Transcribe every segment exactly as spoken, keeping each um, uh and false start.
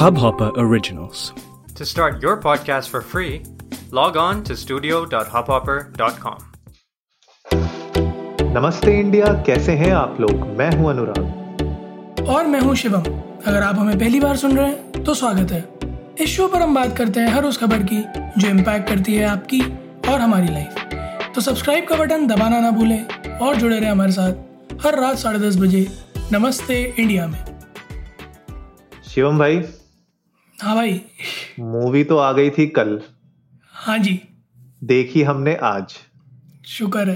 Hubhopper Originals. To start your podcast for free, log on to studio dot hubhopper dot com. नमस्ते India, कैसे हैं आप लोग? मैं हूं अनुराग और मैं हूं शिवम। अगर आप हमें पहली बार सुन रहे हैं तो स्वागत है। इस शो पर हम बात करते हैं हर उस खबर की जो इम्पैक्ट करती है आपकी और हमारी लाइफ। तो सब्सक्राइब का बटन दबाना ना भूलें और जुड़े रहें हमारे साथ हर रात साढ़े दस बजे नमस्ते इंडिया में। शिवम भाई। हाँ भाई, मूवी तो आ गई थी कल। हाँ जी, देखी हमने आज। शुक्र है।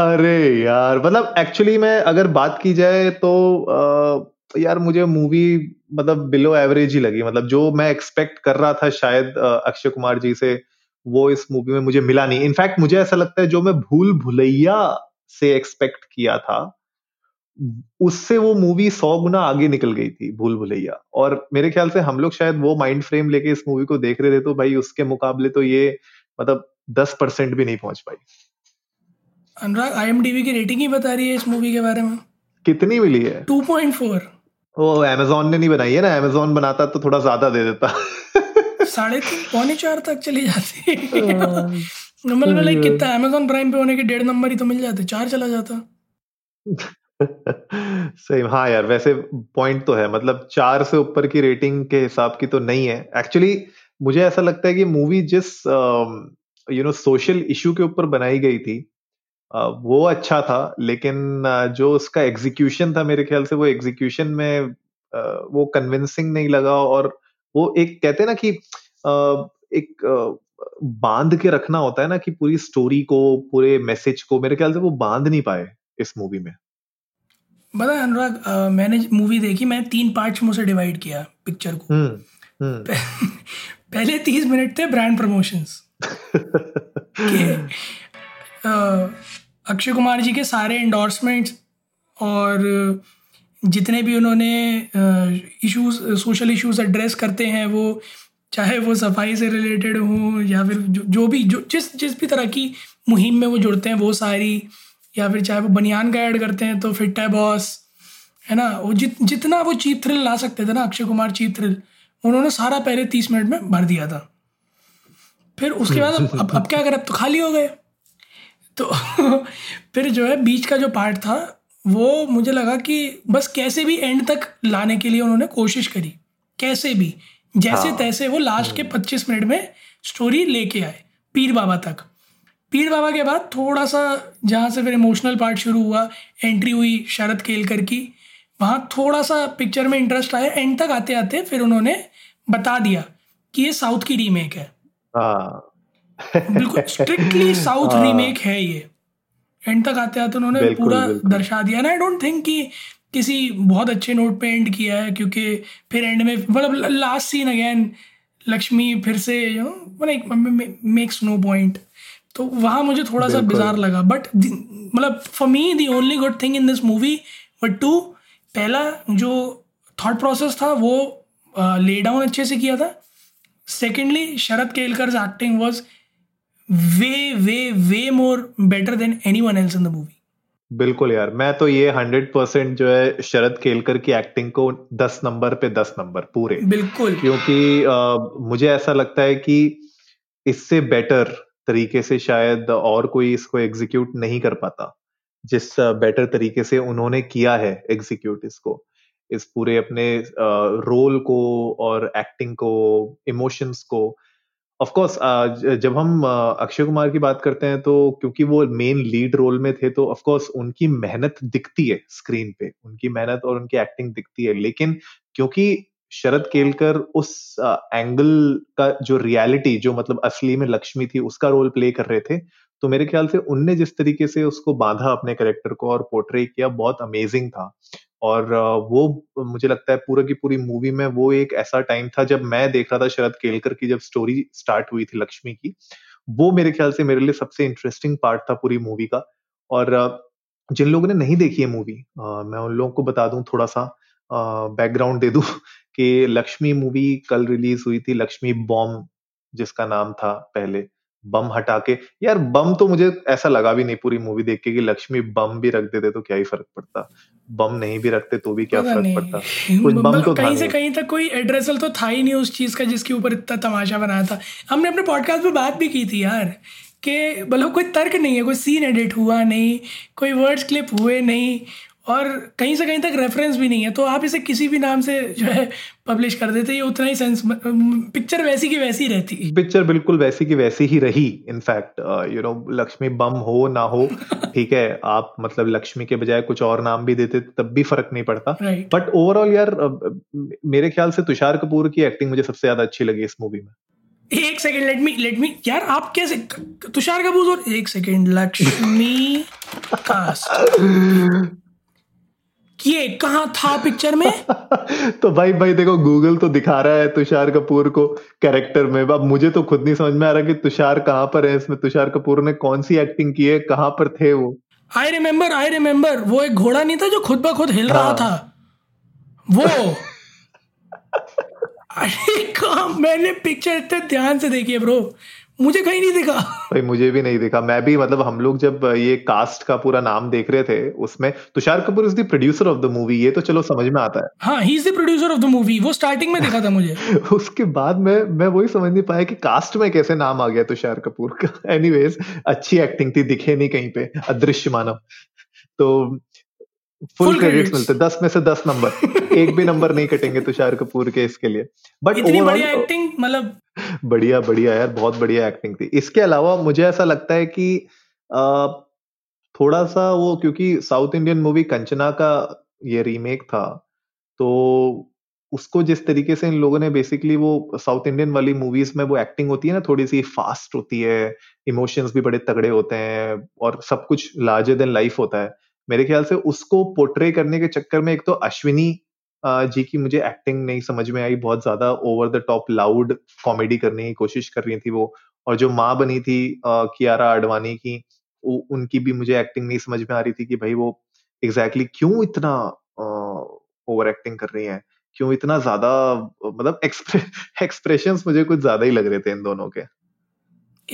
अरे यार, मतलब एक्चुअली मैं अगर बात की जाए तो आ, यार मुझे मूवी मतलब बिलो एवरेज ही लगी। मतलब जो मैं एक्सपेक्ट कर रहा था शायद आ, अक्षय कुमार जी से, वो इस मूवी में मुझे मिला नहीं। इनफैक्ट मुझे ऐसा लगता है जो मैं भूल भुलैया से एक्सपेक्ट किया था उससे वो मूवी सौ गुना आगे निकल गई थी, भूल भुलैया। और मेरे ख्याल से हम लोग शायद वो माइंड फ्रेम लेके इस मूवी को देख रहे थे, तो भाई उसके मुकाबले तो ये मतलब दस परसेंट भी नहीं पहुंच पाई। अनुराग, आईएमडीबी की रेटिंग ही बता रही है इस मूवी के बारे में। कितनी मिली है? Two point four. ओ, अमेज़न ने नहीं बनाई है ना। अमेज़न बनाता तो थोड़ा ज्यादा दे देता। साढ़े तीन पौने चार तक चली जाती। नंबर वाला कितना, अमेज़न प्राइम पे होने के डेढ़ नंबर ही तो मिल जाते, चार चला जाता। सही। हाँ यार, वैसे पॉइंट तो है। मतलब चार से ऊपर की रेटिंग के हिसाब की तो नहीं है। एक्चुअली मुझे ऐसा लगता है कि मूवी जिस यू नो सोशल इशू के ऊपर बनाई गई थी आ, वो अच्छा था, लेकिन आ, जो उसका एग्जीक्यूशन था, मेरे ख्याल से वो एग्जीक्यूशन में आ, वो कन्विंसिंग नहीं लगा। और वो एक कहते हैं ना कि आ, एक आ, बांध के रखना होता है ना कि पूरी स्टोरी को, पूरे मैसेज को, मेरे ख्याल से वो बांध नहीं पाए इस मूवी में। बताए अनुराग, आ, मैंने मूवी देखी, मैंने तीन पार्ट्स में उसे डिवाइड किया पिक्चर को। हुँ, हुँ. पह, पहले तीस मिनट थे ब्रांड प्रमोशंस। अक्षय कुमार जी के सारे एंडोर्समेंट्स और जितने भी उन्होंने इश्यूज, सोशल इश्यूज एड्रेस करते हैं, वो चाहे वो सफाई से रिलेटेड हो या फिर जो, जो भी जो जिस जिस भी तरह की मुहिम में वो जुड़ते हैं वो सारी, या फिर चाहे वो बनियान का ऐड करते हैं तो फिट है बॉस, है ना। वो जित जितना वो चीप थ्रिल ला सकते थे ना, अक्षय कुमार चीप थ्रिल, उन्होंने सारा पहले तीस मिनट में भर दिया था। फिर उसके बाद अब, अब अब क्या कर, अब तो खाली हो गए। तो फिर जो है बीच का जो पार्ट था वो मुझे लगा कि बस कैसे भी एंड तक लाने के लिए उन्होंने कोशिश करी, कैसे भी जैसे तैसे वो लास्ट के पच्चीस मिनट में स्टोरी लेके आए पीर बाबा तक। पीर बाबा के बाद थोड़ा सा जहाँ से फिर इमोशनल पार्ट शुरू हुआ, एंट्री हुई शरत केलकर की, वहाँ थोड़ा सा पिक्चर में इंटरेस्ट आया। एंड तक आते आते फिर उन्होंने बता दिया कि ये साउथ की रीमेक है। बिल्कुल स्ट्रिक्टली साउथ रीमेक है ये। एंड तक आते आते उन्होंने पूरा दर्शा दिया। आई डोंट थिंक कि किसी बहुत अच्छे नोट पे एंड किया है, क्योंकि फिर एंड में मतलब लास्ट सीन अगेन लक्ष्मी फिर से you know makes no point, तो वहाँ मुझे थोड़ा सा बिजार लगा। बट मतलब for me the only good thing in this movie but two, पहला जो थॉट प्रोसेस था वो ले डाउन अच्छे से किया था। Secondly, Sharat Kelkar's acting was way, way, way more better than anyone else in the movie. बिल्कुल यार, मैं तो ये हंड्रेड परसेंट जो है शरद केलकर की एक्टिंग को दस नंबर पे दस नंबर पूरे, बिल्कुल। क्योंकि आ, मुझे ऐसा लगता है कि इससे बेटर तरीके से शायद और कोई इसको एग्जीक्यूट नहीं कर पाता, जिस बेटर तरीके से उन्होंने किया है एग्जीक्यूट इसको, इस पूरे अपने रोल uh, को और एक्टिंग को, इमोशंस को। ऑफ कोर्स uh, जब हम uh, अक्षय कुमार की बात करते हैं तो क्योंकि वो मेन लीड रोल में थे, तो ऑफ कोर्स उनकी मेहनत दिखती है स्क्रीन पे, उनकी मेहनत और उनकी एक्टिंग दिखती है। लेकिन क्योंकि शरद केलकर उस एंगल uh, का जो रियलिटी, जो मतलब असली में लक्ष्मी थी, उसका रोल प्ले कर रहे थे, तो मेरे ख्याल से उनने जिस तरीके से उसको बांधा अपने कैरेक्टर को और पोर्ट्रे किया, बहुत अमेजिंग था। और वो मुझे लगता है पूरा की पूरी मूवी में वो एक ऐसा टाइम था जब मैं देख रहा था शरद केलकर की, जब स्टोरी स्टार्ट हुई थी लक्ष्मी की, वो मेरे ख्याल से मेरे लिए सबसे इंटरेस्टिंग पार्ट था पूरी मूवी का। और जिन लोगों ने नहीं देखी है मूवी, मैं उन लोगों को बता दूं, थोड़ा सा बैकग्राउंड दे दूं कि लक्ष्मी मूवी कल रिलीज हुई थी, लक्ष्मी बॉम्ब जिसका नाम था पहले, बम हटा के, यार बम तो मुझे ऐसा लगा भी नहीं पूरी मूवी देख के कि लक्ष्मी बम भी रख देते तो क्या ही फर्क पड़ता, बम नहीं भी रखते तो भी क्या फर्क पड़ता, कुछ बम तो कहीं से कहीं तक कोई एड्रेसल तो था ही नहीं उस चीज का जिसके ऊपर इतना तमाशा बनाया था। हमने अपने पॉडकास्ट में बात भी की थी यार कि मतलब कोई तर्क नहीं है, कोई सीन एडिट हुआ नहीं, कोई वर्ड्स क्लिप हुए नहीं और कहीं से कहीं तक रेफरेंस भी नहीं है, तो आप इसे किसी भी नाम से जो है पब्लिश कर देते, ये उतना ही सेंस, पिक्चर वैसी की वैसी रहती, पिक्चर बिल्कुल वैसी की वैसी ही रही। इनफैक्ट यू नो लक्ष्मी बम हो ना हो ठीक है, आप मतलब लक्ष्मी के बजाय कुछ और नाम भी देते तब भी फर्क नहीं पड़ता। बट ओवरऑल यार मेरे ख्याल से तुषार कपूर की एक्टिंग मुझे सबसे ज्यादा अच्छी लगी इस मूवी में। एक second let me let me यार आप कैसे तुषार कपूर और एक सेकेंड लक्ष्मी कास्ट ये कहाँ था पिक्चर में? तो भाई भाई देखो गूगल तो दिखा रहा है तुषार कपूर को कैरेक्टर में, अब मुझे तो खुद नहीं समझ में आ रहा कि तुषार कहाँ पर है इसमें, तुषार कपूर ने कौन सी एक्टिंग की है, कहाँ पर थे वो। आई रिमेम्बर आई रिमेम्बर वो एक घोड़ा नहीं था जो खुद ब खुद हिल रहा था वो। अरे कहाँ मैंने पिक्चर इतने ध्यान से देखी है ब्रो, मुझे कहीं नहीं दिखा भाई, मुझे भी नहीं दिखा। मैं भी मतलब हम लोग जब ये कास्ट का पूरा नाम देख रहे थे उसमें Tushar Kapoor is the producer of the movie, ये तो चलो समझ में आता है, हाँ he is the producer of the movie, वो स्टार्टिंग में दिखा था मुझे। उसके बाद मैं मैं वही समझ नहीं पाया कि कास्ट में कैसे नाम आ गया तुषार कपूर का। एनीवेज अच्छी एक्टिंग थी, दिखे नहीं कहीं पे, अदृश्य मानव। तो फुल क्रेडिट्स मिलते, दस में से दस नंबर एक भी नंबर नहीं कटेंगे तुषार कपूर के इसके लिए। बट इतनी बढ़िया एक्टिंग, मतलब बढ़िया बढ़िया यार, बहुत बढ़िया एक्टिंग थी। इसके अलावा मुझे ऐसा लगता है कि आ, थोड़ा सा वो क्योंकि साउथ इंडियन मूवी कंचना का ये रीमेक था, तो उसको जिस तरीके से इन लोगों ने बेसिकली वो साउथ इंडियन वाली मूवीज में वो एक्टिंग होती है ना थोड़ी सी फास्ट होती है, इमोशंस भी बड़े तगड़े होते हैं और सब कुछ लार्जर देन लाइफ होता है, मेरे ख्याल से उसको पोर्ट्रे करने के चक्कर में एक तो अश्विनी जी की मुझे एक्टिंग नहीं समझ में आई, बहुत ज्यादा over the top loud comedy करने की कोशिश कर रही थी वो, और जो माँ बनी थी कियारा आडवाणी की उनकी भी मुझे एक्टिंग नहीं समझ में आ रही थी कि भाई वो एग्जैक्टली क्यों इतना ओवर एक्टिंग कर रही है, क्यों इतना ज्यादा, मतलब एक्सप्रेशंस मुझे कुछ ज्यादा ही लग रहे थे इन दोनों के।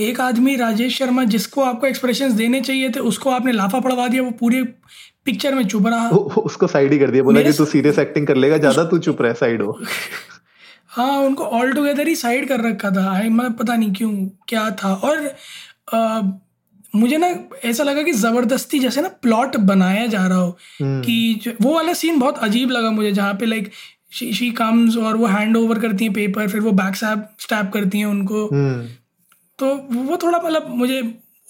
एक आदमी राजेश शर्मा जिसको आपको एक्सप्रेशंस देने चाहिए थे उसको आपने लाफा पड़वा दिया, वो पूरे पिक्चर में चुप रहा, उसको साइड ही कर दिया, बोला कि तू सीरियस एक्टिंग कर लेगा ज्यादा, तू चुप रह, साइड हो। हाँ उनको ऑल टुगेदर ही साइड कर रखा था, मैं पता नहीं क्यों क्या था। और आ, मुझे ना ऐसा लगा कि जबरदस्ती जैसे ना प्लॉट बनाया जा रहा हो कि वो वाला सीन बहुत अजीब लगा मुझे, जहाँ पे लाइक शी शी कम्स और वो हैंड ओवर करती है पेपर, फिर वो बैक स्टैप करती है उनको, तो वो थोड़ा मतलब मुझे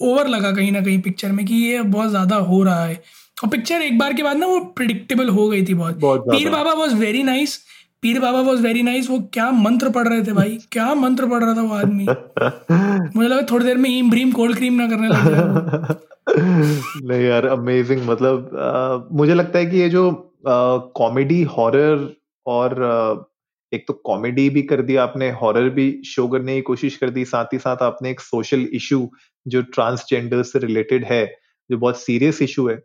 ओवर लगा कहीं ना कहीं पिक्चर में कि ये बहुत ज़्यादा हो रहा है। और पिक्चर एक बार के बाद ना वो प्रिडिक्टेबल हो गई थी बहुत, बहुत पीर बाबा was very nice Pir Baba was very nice वो क्या मंत्र पढ़ रहे थे भाई, क्या मंत्र पढ़ रहा था वो आदमी। मुझे लगा थोड़ी देर में ईम भ्रीम कोल्ड क्रीम ना करने लगा। नहीं यार अमेजिंग, मतलब आ, मुझे लगता है कि ये जो कॉमेडी हॉरर और आ, एक तो कॉमेडी भी कर दिया आपने, हॉरर भी शो करने की कोशिश कर दी, साथ ही साथ आपने एक सोशल इशू जो ट्रांसजेंडर से रिलेटेड है, जो बहुत सीरियस इशू है,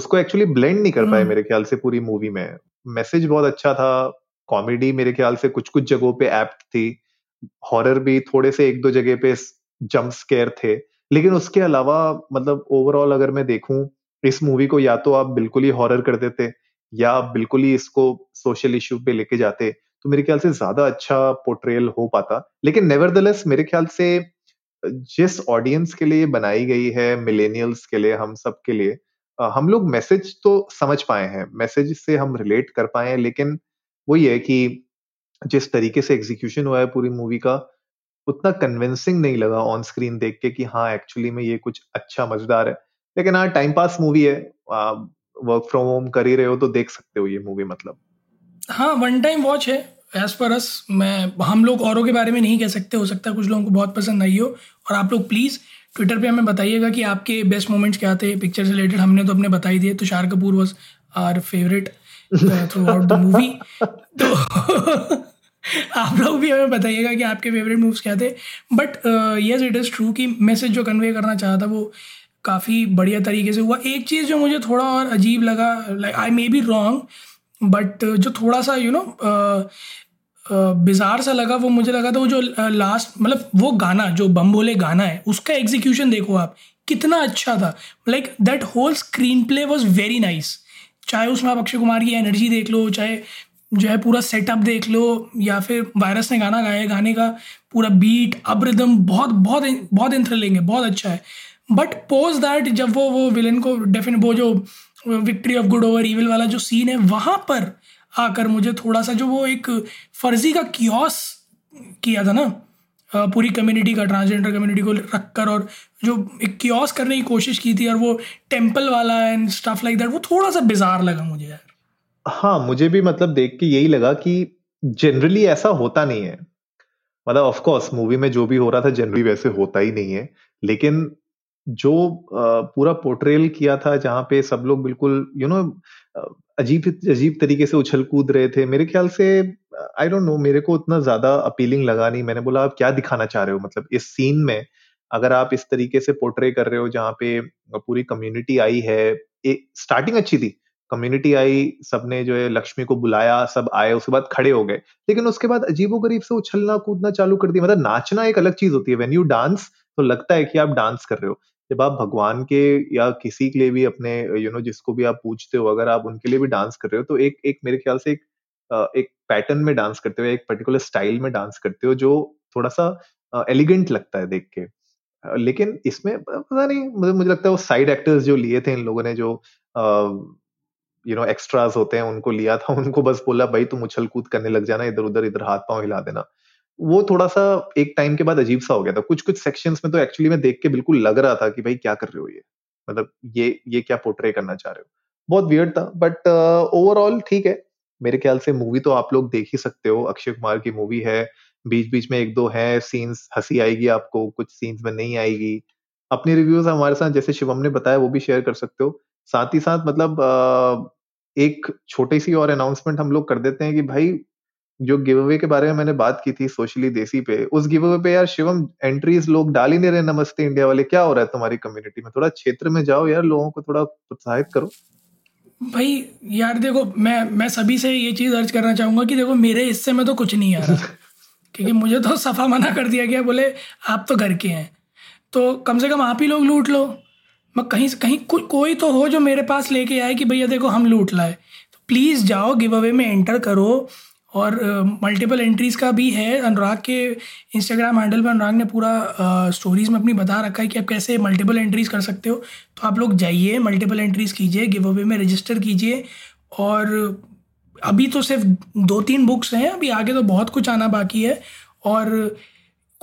उसको एक्चुअली ब्लेंड नहीं कर पाए मेरे ख्याल से पूरी मूवी में। मैसेज बहुत अच्छा था, कॉमेडी मेरे ख्याल से कुछ कुछ जगहों पे एप्ट थी, हॉरर भी थोड़े से एक दो जगह पे जंप स्केयर थे, लेकिन उसके अलावा मतलब ओवरऑल अगर मैं देखूं इस मूवी को, या तो आप बिल्कुल ही हॉरर कर देते या बिल्कुल ही इसको सोशल इशू पे लेके जाते तो मेरे ख्याल से ज्यादा अच्छा पोर्ट्रेयल हो पाता। लेकिन नेवरदलेस मेरे ख्याल से जिस ऑडियंस के लिए बनाई गई है, मिलेनियल्स के लिए, हम सब के लिए, हम लोग मैसेज तो समझ पाए हैं, मैसेज से हम रिलेट कर पाए हैं, लेकिन वही है कि जिस तरीके से एग्जीक्यूशन हुआ है पूरी मूवी का उतना कन्विंसिंग नहीं लगा ऑन स्क्रीन देख के कि हाँ एक्चुअली में ये कुछ अच्छा मजेदार है। लेकिन हाँ टाइम पास मूवी है, वर्क फ्रॉम होम कर ही रहे हो तो देख सकते हो ये मूवी, मतलब हाँ वन टाइम वॉच है एज पर अस। मैं हम लोग औरों के बारे में नहीं कह सकते, हो सकता है कुछ लोगों को बहुत पसंद आई हो। और आप लोग प्लीज़ ट्विटर पे हमें बताइएगा कि आपके बेस्ट मोमेंट्स क्या थे पिक्चर से रिलेटेड। हमने तो अपने बता ही दिए, Tushar Kapoor was our favourite throughout the movie. तो आप लोग भी हमें बताइएगा कि आपके फेवरेट मूव्स क्या थे। But yes it is true कि मैसेज जो कन्वे करना चाहा था वो काफ़ी बढ़िया तरीके से हुआ। एक चीज़ जो मुझे थोड़ा और अजीब लगा, like I may be wrong, but जो थोड़ा सा यू नो बिजार सा लगा वो, मुझे लगा था वो जो लास्ट मतलब वो गाना जो बम बोले गाना है उसका एग्जीक्यूशन देखो आप कितना अच्छा था, like that whole screenplay was very nice. चाहे उसमें आप अक्षय कुमार की एनर्जी देख लो, चाहे जो है पूरा सेटअप देख लो, या फिर वायरस ने गाना गाया, गाने का पूरा बीट अब रिदम बहुत बहुत बहुत इंथ्रिलिंग है, बहुत अच्छा है। बट पोस्ट दैट जब वो वो विलन को डेफिन वो जो victory of good over evil वाला जो सीन है वहाँ पर आकर मुझे थोड़ा सा जो वो एक फर्जी का कियोस किया था ना पूरी कम्युनिटी का, ट्रांसजेंडर कम्युनिटी को रख कर और जो एक कियोस करने की कोशिश की थी और वो टेम्पल वाला एंड स्टफ लाइक दैट, वो थोड़ा सा बिजार लगा मुझे यार। हाँ मुझे भी मतलब देख के यही लगा कि जनरली ऐसा होता नहीं है, मतलब ऑफ कोर्स मूवी में जो भी हो रहा था जनरली वैसे होता ही नहीं है, लेकिन जो पूरा पोर्ट्रेल किया था जहाँ पे सब लोग बिल्कुल यू नो अजीब अजीब तरीके से उछल कूद रहे थे, मेरे ख्याल से आई डोंट नो मेरे को उतना ज्यादा अपीलिंग लगा नहीं। मैंने बोला आप क्या दिखाना चाह रहे हो, मतलब इस सीन में अगर आप इस तरीके से पोर्ट्रे कर रहे हो जहाँ पे पूरी कम्युनिटी आई है। स्टार्टिंग अच्छी थी, कम्युनिटी आई, सबने जो है लक्ष्मी को बुलाया, सब आए, उसके बाद खड़े हो गए, लेकिन उसके बाद अजीबोगरीब से उछलना कूदना चालू कर दिया। मतलब नाचना एक अलग चीज होती है, व्हेन यू डांस तो लगता है कि आप डांस कर रहे हो, जब आप भगवान के या किसी के लिए भी अपने यू नो जिसको भी आप पूछते हो अगर आप उनके लिए भी डांस कर रहे हो तो एक एक मेरे ख्याल से एक एक पैटर्न में डांस करते हो, एक पर्टिकुलर स्टाइल में डांस करते हो जो थोड़ा सा एलिगेंट लगता है देख के। लेकिन इसमें पता नहीं मुझे लगता है वो साइड एक्टर्स जो लिए थे इन लोगों ने, जो यू नो एक्स्ट्राज होते हैं उनको लिया था, उनको बस बोला भाई तुम उछल कूद करने लग जाना, इधर उधर इधर हाथ पांव हिला देना, वो थोड़ा सा एक टाइम के बाद अजीब सा हो गया था। कुछ कुछ सेक्शंस में तो एक्चुअली मैं देख के बिल्कुल लग रहा था कि भाई क्या कर रहे हो ये, मतलब ये ये क्या पोर्ट्रे करना चाह रहे हो, बहुत वियर्ड था। बट ओवरऑल ठीक है मेरे ख्याल से, मूवी तो आप लोग देख ही सकते हो, अक्षय कुमार की मूवी है, बीच बीच में एक दो है सीन्स हंसी आएगी आपको, कुछ सीन्स में नहीं आएगी। अपने रिव्यूज हमारे साथ जैसे शिवम ने बताया वो भी शेयर कर सकते हो, साथ ही साथ मतलब एक छोटी सी और अनाउंसमेंट हम लोग कर देते हैं कि भाई जो गिव अवे के बारे में मैंने बात की थी सोशली देसी पे, उस गिव अवे पे यार शिवम एंट्रीज लोग डाल ही नहीं रहे। नमस्ते इंडिया वाले, क्या हो रहा है तुम्हारी कम्युनिटी में, थोड़ा क्षेत्र में जाओ यार, लोगों को थोड़ा प्रोत्साहित करो भाई। यार देखो मैं मैं सभी से ये चीज अर्ज करना चाहूंगा कि देखो मेरे हिस्से में तो कुछ नहीं आ रहा क्योंकि मुझे तो सफा मना कर दिया गया, बोले आप तो घर के हैं तो कम से कम आप ही लोग लूट लो। मैं कहीं से कहीं को, कोई तो हो जो मेरे पास लेके आए कि भैया देखो हम लूट लाए, तो प्लीज़ जाओ गिव अवे में एंटर करो। और मल्टीपल uh, एंट्रीज़ का भी है, अनुराग के इंस्टाग्राम हैंडल पर अनुराग ने पूरा स्टोरीज़ uh, में अपनी बता रखा है कि आप कैसे मल्टीपल एंट्रीज़ कर सकते हो। तो आप लोग जाइए मल्टीपल एंट्रीज़ कीजिए, गिव अवे में रजिस्टर कीजिए। और अभी तो सिर्फ दो तीन बुक्स हैं, अभी आगे तो बहुत कुछ आना बाकी है, और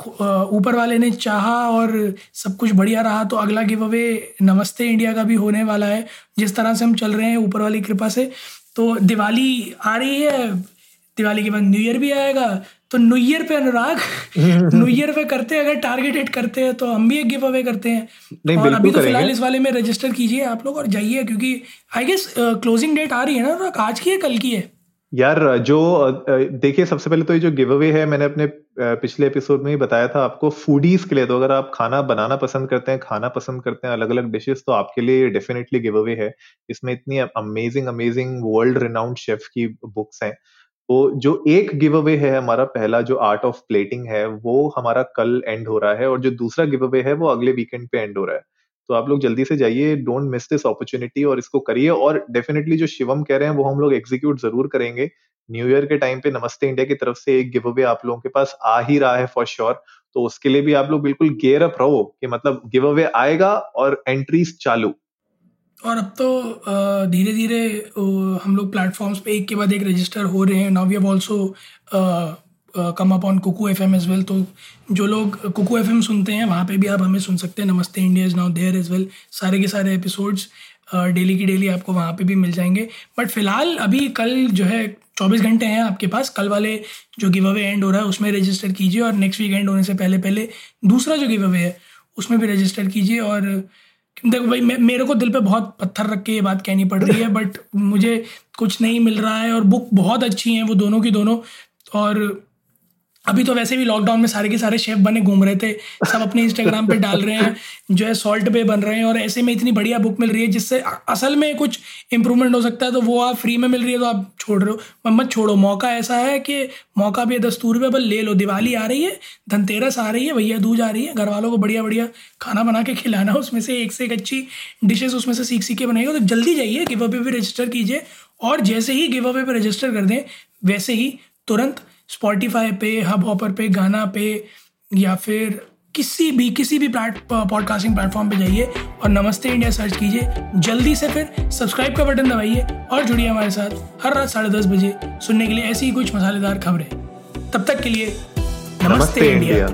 ऊपर वाले ने चाहा और सब कुछ बढ़िया रहा तो अगला गिव अवे नमस्ते इंडिया का भी होने वाला है। जिस तरह से हम चल रहे हैं ऊपर वाली कृपा से, तो दिवाली आ रही है, दिवाली के बाद न्यू ईयर भी आएगा, तो न्यू ईयर पे अनुराग न्यू ईयर पे करते हैं, अगर टारगेटेड करते हैं तो हम भी एक गिव अवे करते हैं। और अभी तो फिलहाल इस वाले में रजिस्टर कीजिए आप लोग और जाइए, क्योंकि आई गेस क्लोजिंग डेट आ रही है ना अनुराग, आज की है कल की है? यार जो देखिए सबसे पहले तो ये जो गिव अवे है मैंने अपने पिछले एपिसोड में ही बताया था आपको, फूडीज के लिए, तो अगर आप खाना बनाना पसंद करते हैं, खाना पसंद करते हैं अलग अलग डिशेस, तो आपके लिए डेफिनेटली गिव अवे है। इसमें इतनी amazing amazing world renowned chef की बुक्स हैं। तो जो एक गिव अवे है हमारा पहला जो आर्ट ऑफ प्लेटिंग है वो हमारा कल एंड हो रहा है, और जो दूसरा गिव अवे है वो अगले वीकेंड पे एंड हो रहा है। तो आप लोग जल्दी से जाइए, डोंट मिस दिस अपॉर्चुनिटी और इसको करिए। और डेफिनेटली जो शिवम कह रहे हैं वो हम लोग एग्जीक्यूट जरूर करेंगे। न्यू ईयर के टाइम पे नमस्ते इंडिया की तरफ से एक गिव अवे आप लोगों के पास आ ही रहा है फॉर श्योर, तो उसके लिए भी आप लोग बिल्कुल गियर अप रहो कि मतलब गिव अवे आएगा और एंट्रीज चालू। और अब तो धीरे धीरे हम लोग प्लेटफॉर्म्स पे एक के बाद एक रजिस्टर हो रहे हैं। Now we have also come upon Kuku FM as well, तो जो लोग कुकू एफएम सुनते हैं वहाँ पे भी आप हमें सुन सकते हैं। नमस्ते India is now there as well, सारे के सारे एपिसोड्स डेली की डेली आपको वहाँ पे भी मिल जाएंगे। बट फिलहाल अभी कल जो है चौबीस घंटे हैं आपके पास, कल वाले जो गिव अवे एंड हो रहा है उसमें रजिस्टर कीजिए, और नेक्स्ट वीक एंड होने से पहले पहले दूसरा जो गिव अवे है उसमें भी रजिस्टर कीजिए। और देखो भाई मेरे को दिल पे बहुत पत्थर रख के ये बात कहनी पड़ रही है बट मुझे कुछ नहीं मिल रहा है, और बुक बहुत अच्छी हैं वो दोनों की दोनों, और अभी तो वैसे भी लॉकडाउन में सारे के सारे शेफ बने घूम रहे थे, सब अपने इंस्टाग्राम पे डाल रहे हैं, जो है सॉल्ट पे बन रहे हैं, और ऐसे में इतनी बढ़िया बुक मिल रही है जिससे असल में कुछ इम्प्रूवमेंट हो सकता है, तो वो आप फ्री में मिल रही है तो आप छोड़ रहे हो। मत छोड़ो, मौका ऐसा है कि मौका भी है दस्तूर पे, बस ले लो। दिवाली आ रही है, धनतेरस आ रही है, भैया दूज आ रही है, घर वालों को बढ़िया बढ़िया खाना बना के खिलाना, उसमें से एक से एक अच्छी डिशेज उसमें से सीख सीख के बनाइए। तो जल्दी जाइए, गिव अवे पे रजिस्टर कीजिए, और जैसे ही गिव अवे पे रजिस्टर कर दें वैसे ही तुरंत Spotify पे, हबहॉपर पे, गाना पे, या फिर किसी भी किसी भी पॉडकास्टिंग प्लेटफॉर्म पे जाइए और नमस्ते इंडिया सर्च कीजिए। जल्दी से फिर सब्सक्राइब का बटन दबाइए और जुड़िए हमारे साथ हर रात साढ़े दस बजे सुनने के लिए ऐसी ही कुछ मसालेदार खबरें। तब तक के लिए नमस्ते, नमस्ते इंडिया।